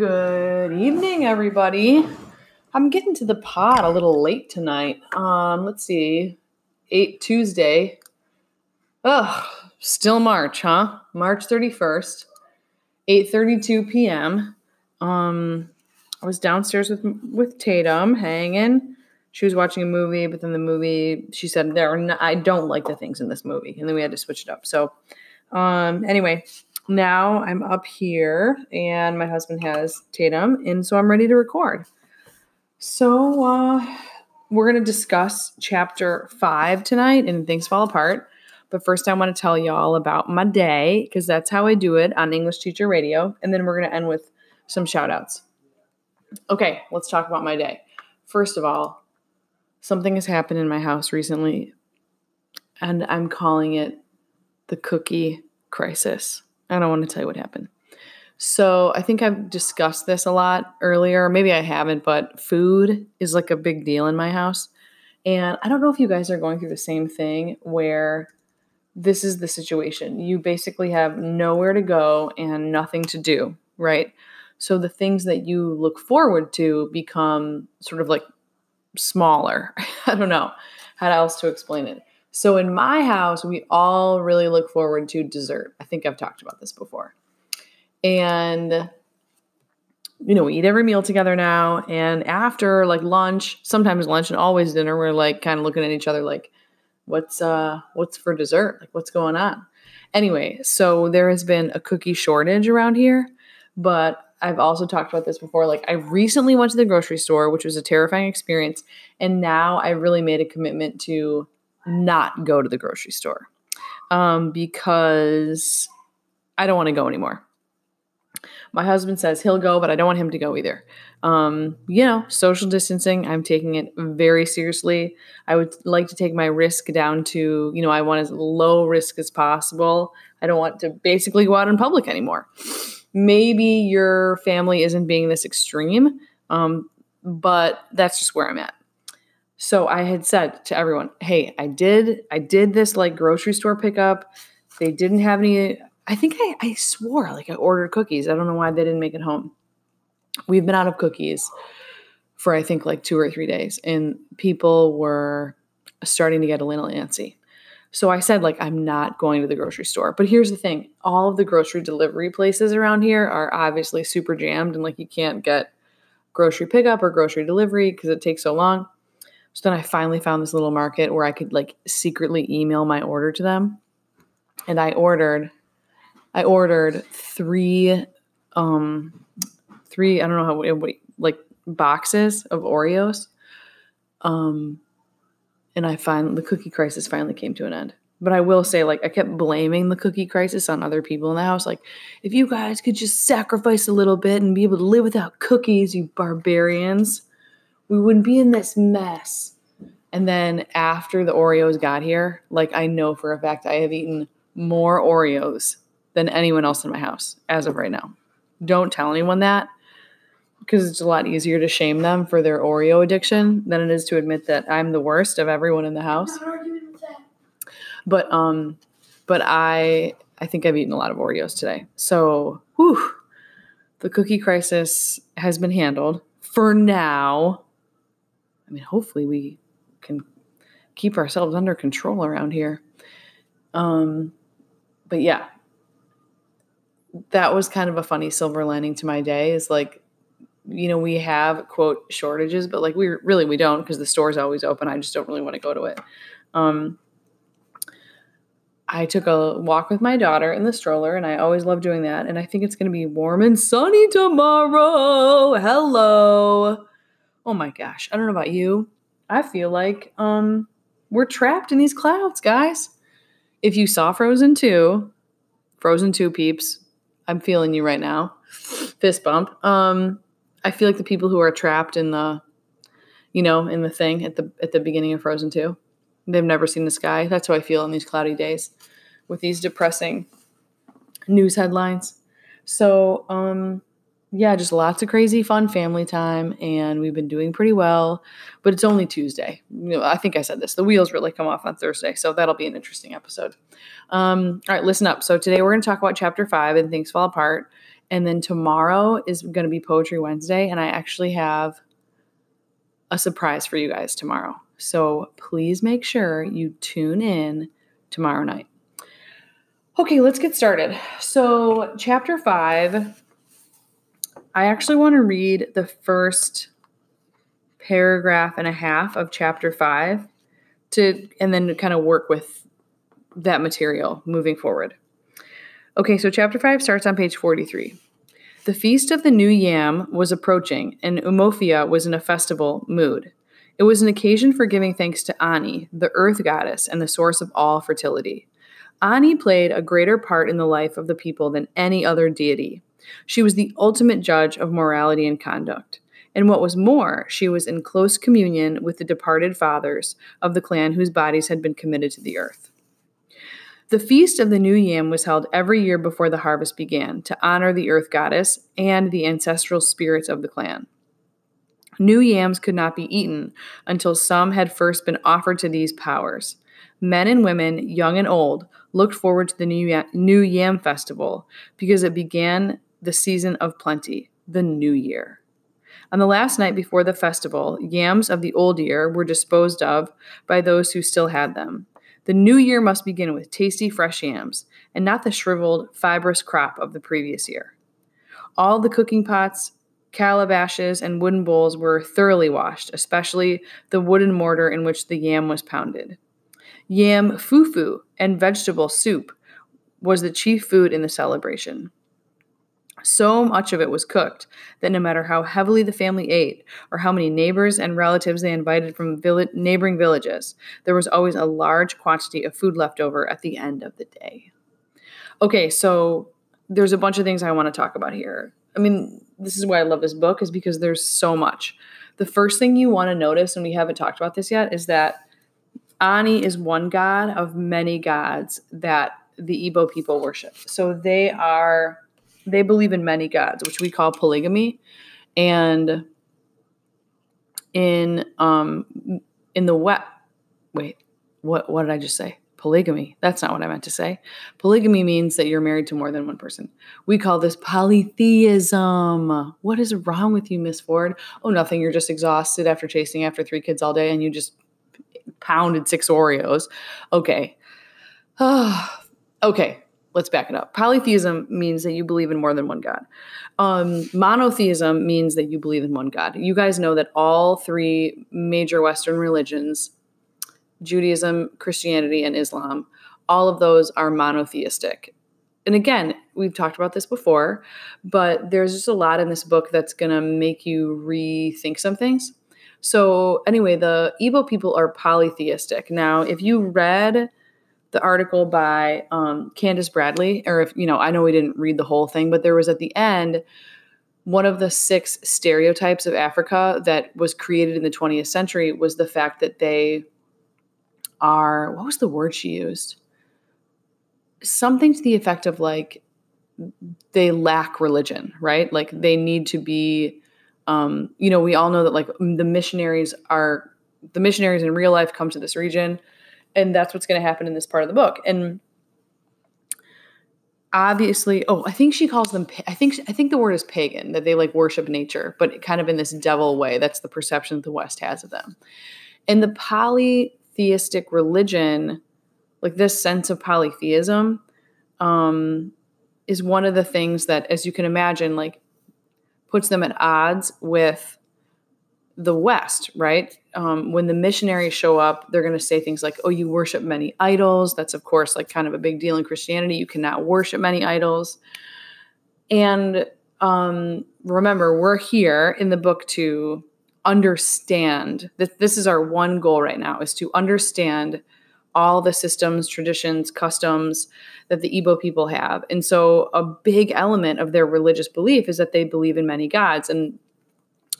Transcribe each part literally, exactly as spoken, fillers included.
Good evening, everybody. I'm getting to the pod a little late tonight. Um, let's see. eight Tuesday. Ugh, still March, huh? March thirty-first, eight thirty-two p.m. Um, I was downstairs with with Tatum, hanging. She was watching a movie, but then the movie, she said, "There, are no, I don't like the things in this movie." And then we had to switch it up. So, um, anyway, now I'm up here, and my husband has Tatum, and so I'm ready to record. So, uh, we're going to discuss Chapter five tonight in Things Fall Apart. But first, I want to tell y'all about my day, because that's how I do it on English Teacher Radio. And then we're going to end with some shout-outs. Okay, let's talk about my day. First of all, something has happened in my house recently, and I'm calling it the cookie crisis. I don't want to tell you what happened. So I think I've discussed this a lot earlier. Maybe I haven't, but food is like a big deal in my house. And I don't know if you guys are going through the same thing where this is the situation. You basically have nowhere to go and nothing to do, right? So the things that you look forward to become sort of like smaller. I don't know how else to explain it. So in my house, we all really look forward to dessert. I think I've talked about this before. And, you know, we eat every meal together now. And after like lunch, sometimes lunch and always dinner, we're like kind of looking at each other like, what's, uh, what's for dessert? Like, what's going on? Anyway, so there has been a cookie shortage around here, but I've also talked about this before. Like, I recently went to the grocery store, which was a terrifying experience. And now I really made a commitment to not go to the grocery store um, because I don't want to go anymore. My husband says he'll go, but I don't want him to go either. Um, you know, social distancing, I'm taking it very seriously. I would like to take my risk down to, you know, I want as low risk as possible. I don't want to basically go out in public anymore. Maybe your family isn't being this extreme, um, but that's just where I'm at. So I had said to everyone, hey, I did, I did this like grocery store pickup. They didn't have any, I think I, I swore like I ordered cookies. I don't know why they didn't make it home. We've been out of cookies for I think like two or three days, and people were starting to get a little antsy. So I said, like, I'm not going to the grocery store. But here's the thing. All of the grocery delivery places around here are obviously super jammed. And, like, you can't get grocery pickup or grocery delivery because it takes so long. So then I finally found this little market where I could, like, secretly email my order to them. And I ordered I ordered three, um, three I don't know how, what, like, boxes of Oreos. Um And I find the cookie crisis finally came to an end. But I will say, like, I kept blaming the cookie crisis on other people in the house. Like, if you guys could just sacrifice a little bit and be able to live without cookies, you barbarians, we wouldn't be in this mess. And then after the Oreos got here, like, I know for a fact I have eaten more Oreos than anyone else in my house as of right now. Don't tell anyone that, because it's a lot easier to shame them for their Oreo addiction than it is to admit that I'm the worst of everyone in the house. But um, but I I think I've eaten a lot of Oreos today. So, whew, the cookie crisis has been handled for now. I mean, hopefully we can keep ourselves under control around here. Um, but yeah, that was kind of a funny silver lining to my day is like, you know, we have, quote, shortages, but, like, we really, we don't, because the store's always open. I just don't really want to go to it. Um, I took a walk with my daughter in the stroller, and I always love doing that. And I think it's going to be warm and sunny tomorrow. Hello. Oh, my gosh. I don't know about you. I feel like um, we're trapped in these clouds, guys. If you saw Frozen two, Frozen two peeps, I'm feeling you right now. Fist bump. Um... I feel like the people who are trapped in the, you know, in the thing at the at the beginning of Frozen two, they've never seen the sky. That's how I feel on these cloudy days with these depressing news headlines. So, um, yeah, just lots of crazy fun family time, and we've been doing pretty well, but it's only Tuesday. You know, I think I said this. The wheels really come off on Thursday, so that'll be an interesting episode. Um, all right, listen up. So today we're going to talk about Chapter five and Things Fall Apart. And then tomorrow is going to be Poetry Wednesday, and I actually have a surprise for you guys tomorrow. So please make sure you tune in tomorrow night. Okay, let's get started. So chapter five, I actually want to read the first paragraph and a half of chapter five to, and then kind of work with that material moving forward. Okay, so chapter five starts on page forty-three. The feast of the new yam was approaching, and Umofia was in a festival mood. It was an occasion for giving thanks to Ani, the earth goddess and the source of all fertility. Ani played a greater part in the life of the people than any other deity. She was the ultimate judge of morality and conduct. And what was more, she was in close communion with the departed fathers of the clan whose bodies had been committed to the earth. The feast of the new yam was held every year before the harvest began to honor the earth goddess and the ancestral spirits of the clan. New yams could not be eaten until some had first been offered to these powers. Men and women, young and old, looked forward to the new yam, new yam festival because it began the season of plenty, the new year. On the last night before the festival, yams of the old year were disposed of by those who still had them. The new year must begin with tasty, fresh yams, and not the shriveled, fibrous crop of the previous year. All the cooking pots, calabashes, and wooden bowls were thoroughly washed, especially the wooden mortar in which the yam was pounded. Yam fufu and vegetable soup was the chief food in the celebration. So much of it was cooked that no matter how heavily the family ate or how many neighbors and relatives they invited from vill- neighboring villages, there was always a large quantity of food left over at the end of the day. Okay, so there's a bunch of things I want to talk about here. I mean, this is why I love this book, is because there's so much. The first thing you want to notice, and we haven't talked about this yet, is that Ani is one god of many gods that the Igbo people worship. So they are... They believe in many gods, which we call polygamy. And in um in the West, wait, what what did I just say? Polygamy. That's not what I meant to say. Polygamy means that you're married to more than one person. We call this polytheism. What is wrong with you, Miss Ford? Oh, nothing. You're just exhausted after chasing after three kids all day, and you just pounded six Oreos. Okay. Oh, okay. Let's back it up. Polytheism means that you believe in more than one god. Um, monotheism means that you believe in one god. You guys know that all three major Western religions, Judaism, Christianity, and Islam, all of those are monotheistic. And again, we've talked about this before, but there's just a lot in this book that's going to make you rethink some things. So anyway, the Igbo people are polytheistic. Now, if you read the article by um, Candace Bradley, or if, you know, I know we didn't read the whole thing, but there was at the end one of the six stereotypes of Africa that was created in the twentieth century was the fact that they are, what was the word she used? Something to the effect of like they lack religion, right? Like they need to be, um, you know, we all know that like the missionaries are, the missionaries in real life come to this region. And that's what's going to happen in this part of the book. And obviously, oh, I think she calls them, I think I think the word is pagan, that they like worship nature, but kind of in this devil way. That's the perception that the West has of them. And the polytheistic religion, like this sense of polytheism, um, is one of the things that, as you can imagine, like puts them at odds with the West, right? Um, when the missionaries show up, they're going to say things like, oh, you worship many idols. That's, of course, like kind of a big deal in Christianity. You cannot worship many idols. And um, remember, we're here in the book to understand that this is our one goal right now, is to understand all the systems, traditions, customs that the Igbo people have. And so a big element of their religious belief is that they believe in many gods, and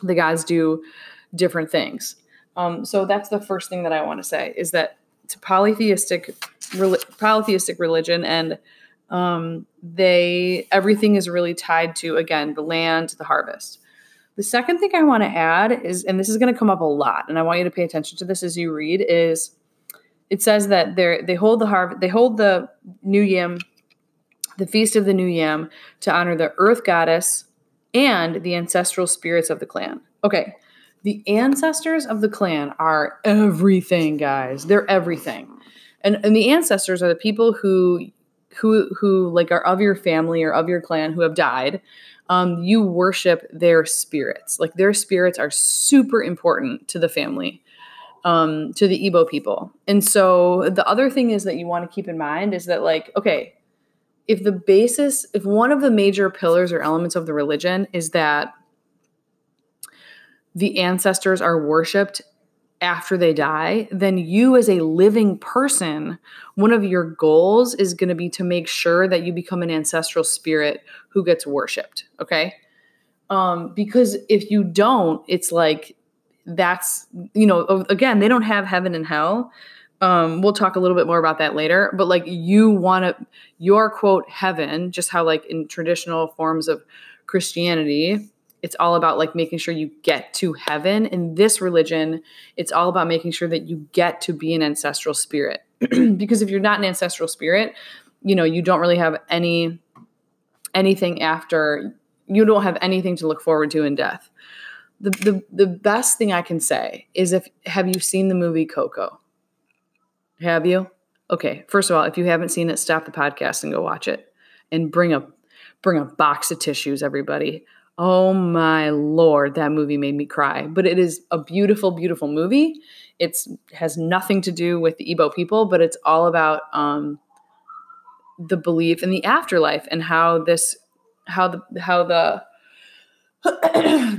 the gods do different things. Um, so that's the first thing that I want to say, is that it's a polytheistic, re- polytheistic religion, and um, they everything is really tied to, again, the land, the harvest. The second thing I want to add is, and this is going to come up a lot, and I want you to pay attention to this as you read, is it says that they they hold the harvest, they hold the new yam the Feast of the New Yam, to honor the Earth Goddess and the ancestral spirits of the clan. Okay, the ancestors of the clan are everything, guys. They're everything. And, and the ancestors are the people who who who like are of your family or of your clan who have died. Um, you worship their spirits. Like, their spirits are super important to the family, um, to the Igbo people. And so the other thing is that you want to keep in mind is that, like, okay, if the basis, if one of the major pillars or elements of the religion is that the ancestors are worshipped after they die, then you as a living person, one of your goals is going to be to make sure that you become an ancestral spirit who gets worshipped, okay? Um, because if you don't, it's like that's, you know, again, they don't have heaven and hell. Um, we'll talk a little bit more about that later, but like you want to, your quote heaven, just how like in traditional forms of Christianity, it's all about like making sure you get to heaven. In this religion, it's all about making sure that you get to be an ancestral spirit. Because if you're not an ancestral spirit, you know, you don't really have any anything after, you don't have anything to look forward to in death. The the, the best thing I can say is if, have you seen the movie Coco? Have you? Okay. First of all, if you haven't seen it, stop the podcast and go watch it. And bring a bring a box of tissues, everybody. Oh my Lord, that movie made me cry. But it is a beautiful, beautiful movie. It has nothing to do with the Igbo people, but it's all about um, the belief in the afterlife and how this, how the, how the,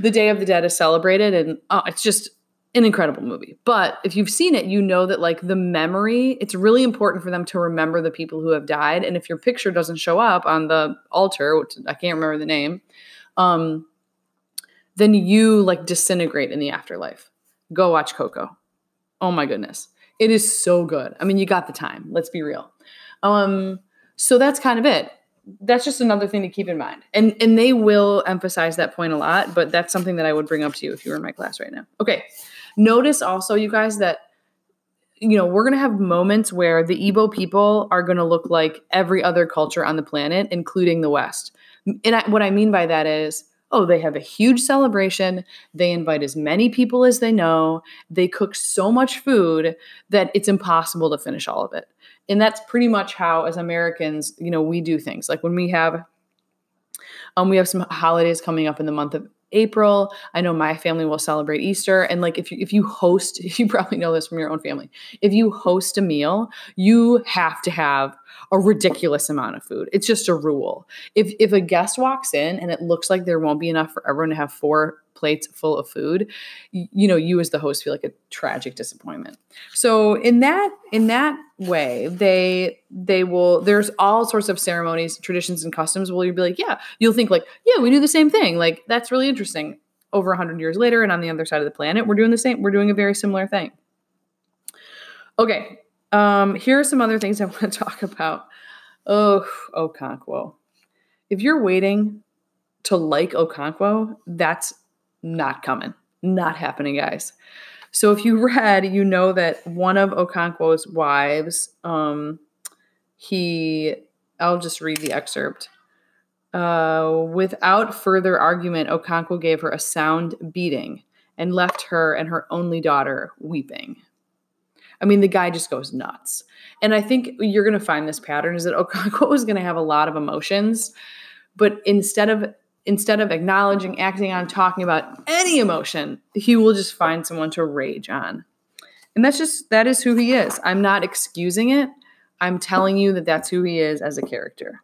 the Day of the Dead is celebrated. And oh, it's just an incredible movie. But if you've seen it, you know that like the memory, it's really important for them to remember the people who have died. And if your picture doesn't show up on the altar, which I can't remember the name, Um, then you like disintegrate in the afterlife. Go watch Coco. Oh my goodness. It is so good. I mean, you got the time. Let's be real. Um, so that's kind of it. That's just another thing to keep in mind. And, and they will emphasize that point a lot, but that's something that I would bring up to you if you were in my class right now. Okay. Notice also, you guys, that, you know, we're going to have moments where the Igbo people are going to look like every other culture on the planet, including the West. And I, what I mean by that is, oh, they have a huge celebration. They invite as many people as they know. They cook so much food that it's impossible to finish all of it. And that's pretty much how, as Americans, you know, we do things. Like when we have, um, we have some holidays coming up in the month of April. I know my family will celebrate Easter. And like, if you, if you host, you probably know this from your own family. If you host a meal, you have to have a ridiculous amount of food. It's just a rule. If, if a guest walks in and it looks like there won't be enough for everyone to have four plates full of food, you, you know, you as the host feel like a tragic disappointment. So in that, in that way, they, they will, there's all sorts of ceremonies, traditions, and customs where you'll be like, yeah, you'll think like, yeah, we do the same thing. Like, that's really interesting. Over a hundred years later and on the other side of the planet, we're doing the same, we're doing a very similar thing. Okay. Um, here are some other things I want to talk about. Oh, Okonkwo. If you're waiting to like Okonkwo, that's not coming. Not happening, guys. So if you read, you know that one of Okonkwo's wives, um, he, I'll just read the excerpt. Uh, without further argument, Okonkwo gave her a sound beating and left her and her only daughter weeping. I mean, the guy just goes nuts. And I think you're going to find this pattern is that Okonkwo is going to have a lot of emotions, but instead of instead of acknowledging, acting on, talking about any emotion, he will just find someone to rage on. And that's just, that is who he is. I'm not excusing it. I'm telling you that that's who he is as a character.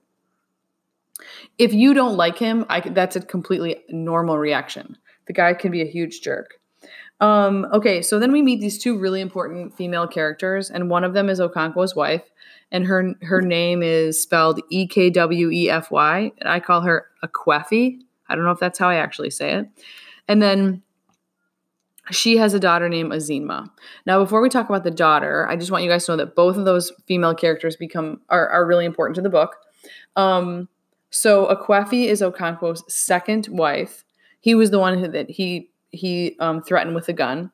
If you don't like him, I, that's a completely normal reaction. The guy can be a huge jerk. Um, okay, so then we meet these two really important female characters, and one of them is Okonkwo's wife, and her her name is spelled E K W E F Y, and I call her Ekwefi. I don't know if that's how I actually say it. And then she has a daughter named Ezinma. Now, before we talk about the daughter, I just want you guys to know that both of those female characters become are, are really important to the book. Um, so Ekwefi is Okonkwo's second wife. He was the one who that he... he um, threatened with a gun.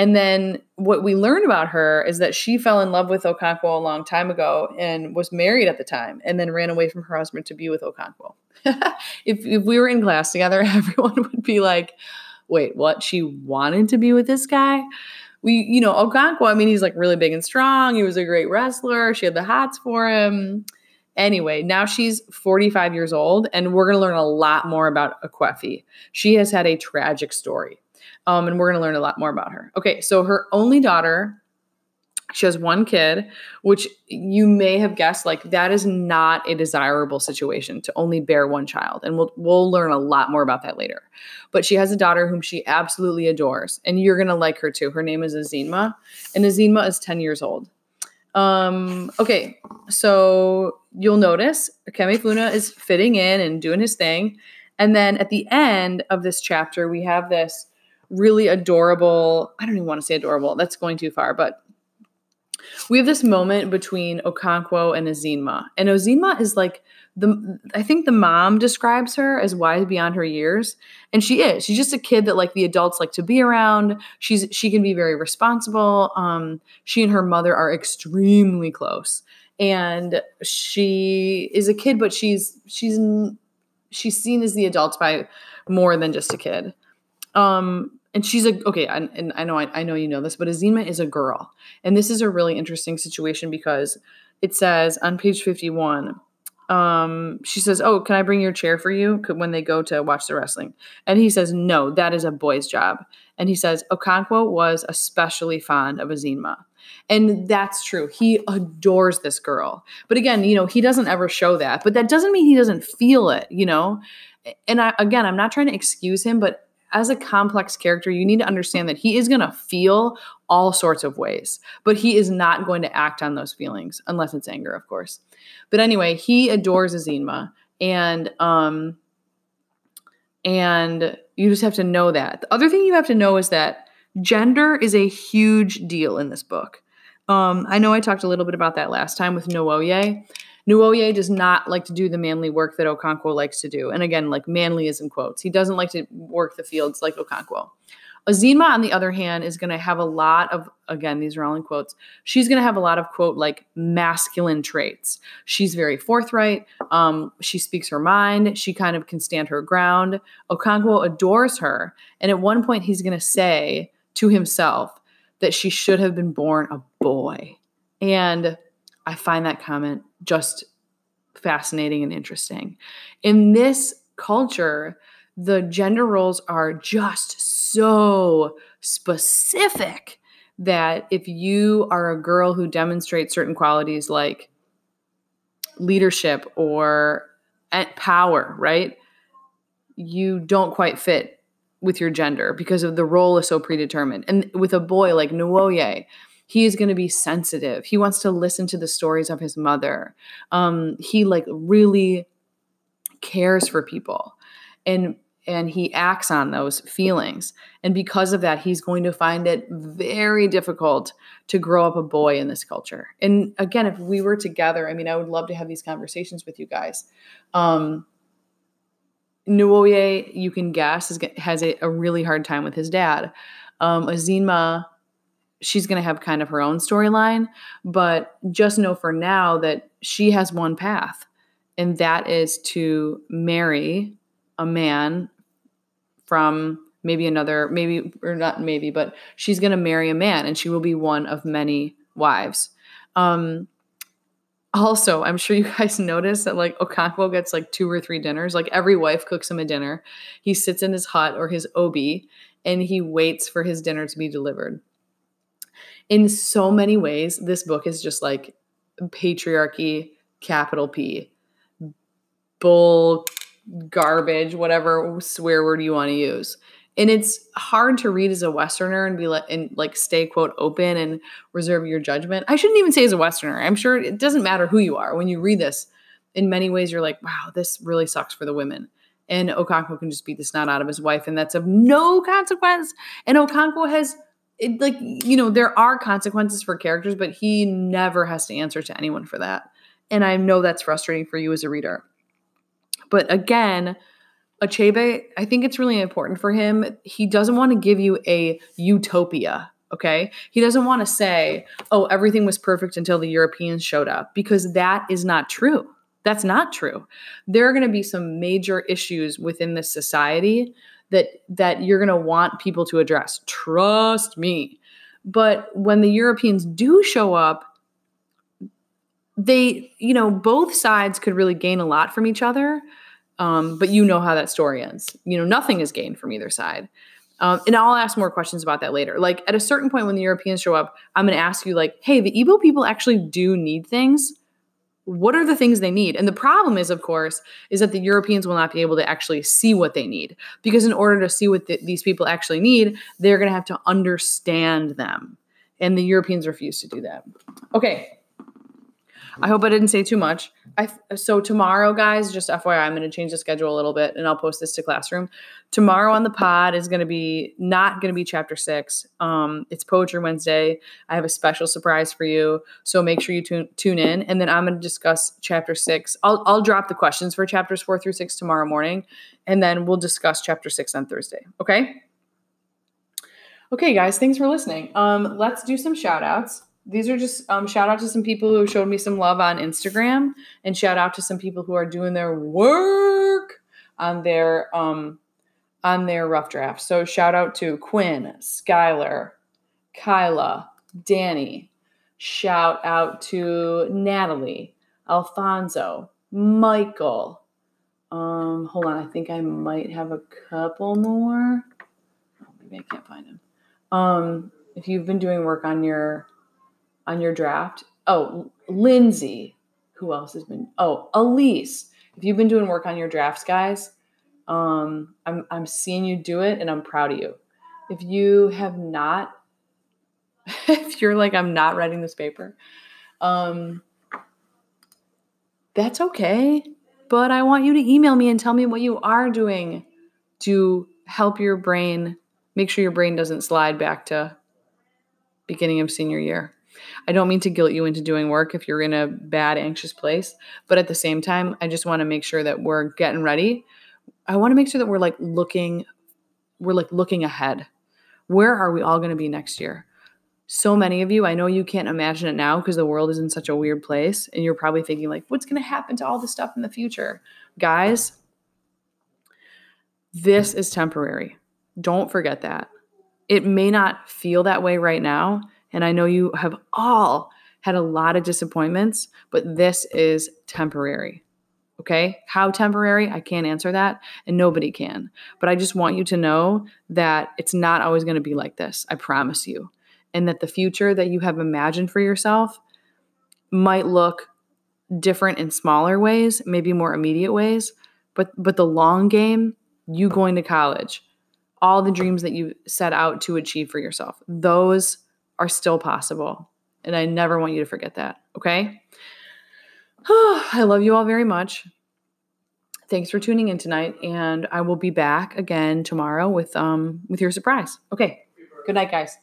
And then what we learn about her is that she fell in love with Okonkwo a long time ago and was married at the time and then ran away from her husband to be with Okonkwo. if, if we were in class together, everyone would be like, wait, what? She wanted to be with this guy? We, you know, Okonkwo, I mean, he's like really big and strong. He was a great wrestler. She had the hots for him. Anyway, now she's forty-five years old, and we're going to learn a lot more about Ekwefi. She has had a tragic story, um, and we're going to learn a lot more about her. Okay, so her only daughter, she has one kid, which you may have guessed, like that is not a desirable situation to only bear one child, and we'll we'll learn a lot more about that later. But she has a daughter whom she absolutely adores, and you're going to like her too. Her name is Ezinma, and Ezinma is ten years old. Um, okay, so you'll notice Akemefuna is fitting in and doing his thing. And then at the end of this chapter, we have this really adorable, I don't even want to say adorable, that's going too far, but we have this moment between Okonkwo and Ezinma. And Ezinma is like, the I think the mom describes her as wise beyond her years. And she is. She's just a kid that like the adults like to be around. She's She can be very responsible. Um, she and her mother are extremely close. And she is a kid, but she's she's she's seen as the adults by more than just a kid. Um And she's a, okay, and, and I know I, I know you know this, but Ezinma is a girl. And this is a really interesting situation because it says on page fifty-one, um, she says, oh, can I bring your chair for you when they go to watch the wrestling? And he says, no, that is a boy's job. And he says, Okonkwo was especially fond of Ezinma. And that's true. He adores this girl. But again, you know, he doesn't ever show that. But that doesn't mean he doesn't feel it, you know. And I, again, I'm not trying to excuse him, but as a complex character, you need to understand that he is going to feel all sorts of ways, but he is not going to act on those feelings unless it's anger, of course. But anyway, he adores Ezinma, and um, and you just have to know that. The other thing you have to know is that gender is a huge deal in this book. Um, I know I talked a little bit about that last time with Nwoye. Nwoye does not like to do the manly work that Okonkwo likes to do. And again, like manly is in quotes. He doesn't like to work the fields like Okonkwo. Ezinma, on the other hand, is going to have a lot of, again, these are all in quotes. She's going to have a lot of, quote, like masculine traits. She's very forthright. Um, she speaks her mind. She kind of can stand her ground. Okonkwo adores her. And at one point, he's going to say to himself that she should have been born a boy. And I find that comment just fascinating and interesting. In this culture, the gender roles are just so specific that if you are a girl who demonstrates certain qualities like leadership or power, right, you don't quite fit with your gender because of the role is so predetermined. And with a boy like Nwoye, he is going to be sensitive. He wants to listen to the stories of his mother. Um, he like really cares for people, and and he acts on those feelings. And because of that, he's going to find it very difficult to grow up a boy in this culture. And again, if we were together, I mean, I would love to have these conversations with you guys. Um, Nwoye, you can guess, is, has a, a really hard time with his dad. Um, Ezinma, she's going to have kind of her own storyline, but just know for now that she has one path, and that is to marry a man from maybe another, maybe, or not maybe, but she's going to marry a man, and she will be one of many wives. Um, also, I'm sure you guys notice that like Okonkwo gets like two or three dinners. Like every wife cooks him a dinner. He sits in his hut or his obi, and he waits for his dinner to be delivered. In so many ways, this book is just like patriarchy, capital P, bull, garbage, whatever swear word you want to use. And it's hard to read as a Westerner and be like, and like stay, quote, open and reserve your judgment. I shouldn't even say as a Westerner. I'm sure it doesn't matter who you are. When you read this, in many ways, you're like, wow, this really sucks for the women. And Okonkwo can just beat the snot out of his wife, and that's of no consequence. And Okonkwo has... It, like, you know, there are consequences for characters, but he never has to answer to anyone for that. And I know that's frustrating for you as a reader. But again, Achebe, I think it's really important for him. He doesn't want to give you a utopia, Okay. He doesn't want to say, oh, everything was perfect until the Europeans showed up, because that is not true. That's not true. There are going to be some major issues within this society that, that you're going to want people to address. Trust me. But when the Europeans do show up, they, you know, both sides could really gain a lot from each other. Um, but you know how that story ends. You know, nothing is gained from either side. Um, and I'll ask more questions about that later. Like, at a certain point when the Europeans show up, I'm going to ask you, like, hey, the Igbo people actually do need things. What are the things they need? And the problem is, of course, is that the Europeans will not be able to actually see what they need. Because in order to see what the, these people actually need, they're going to have to understand them. And the Europeans refuse to do that. Okay. I hope I didn't say too much. I, so tomorrow, guys, just F Y I, I'm going to change the schedule a little bit, and I'll post this to Classroom. Tomorrow on the pod is going to be not going to be Chapter six. Um, it's Poetry Wednesday. I have a special surprise for you, so make sure you tune, tune in. And then I'm going to discuss Chapter six. I'll, I'll drop the questions for Chapters four through six tomorrow morning, and then we'll discuss Chapter six on Thursday. Okay? Okay, guys, thanks for listening. Um, let's do some shout-outs. These are just um, shout out to some people who showed me some love on Instagram, and shout out to some people who are doing their work on their um, on their rough draft. So shout out to Quinn, Skylar, Kyla, Danny. Shout out to Natalie, Alfonso, Michael. Um, hold on, I think I might have a couple more. Oh, maybe I can't find him. Um, if you've been doing work on your on your draft. Oh, Lindsay. Who else has been? Oh, Elise. If you've been doing work on your drafts, guys, um, I'm, I'm seeing you do it, and I'm proud of you. If you have not, if you're like, I'm not writing this paper, um, that's okay. But I want you to email me and tell me what you are doing to help your brain. Make sure your brain doesn't slide back to beginning of senior year. I don't mean to guilt you into doing work if you're in a bad, anxious place, but at the same time, I just want to make sure that we're getting ready. I want to make sure that we're like looking, we're like looking ahead. Where are we all going to be next year? So many of you, I know you can't imagine it now because the world is in such a weird place, and you're probably thinking like, what's going to happen to all this stuff in the future? Guys, this is temporary. Don't forget that. It may not feel that way right now. And I know you have all had a lot of disappointments, but this is temporary, okay? How temporary? I can't answer that, and nobody can. But I just want you to know that it's not always going to be like this, I promise you, and that the future that you have imagined for yourself might look different in smaller ways, maybe more immediate ways, but, but the long game, you going to college, all the dreams that you set out to achieve for yourself, those are still possible. And I never want you to forget that. Okay. I love you all very much. Thanks for tuning in tonight. And I will be back again tomorrow with, um, with your surprise. Okay. Good night, guys.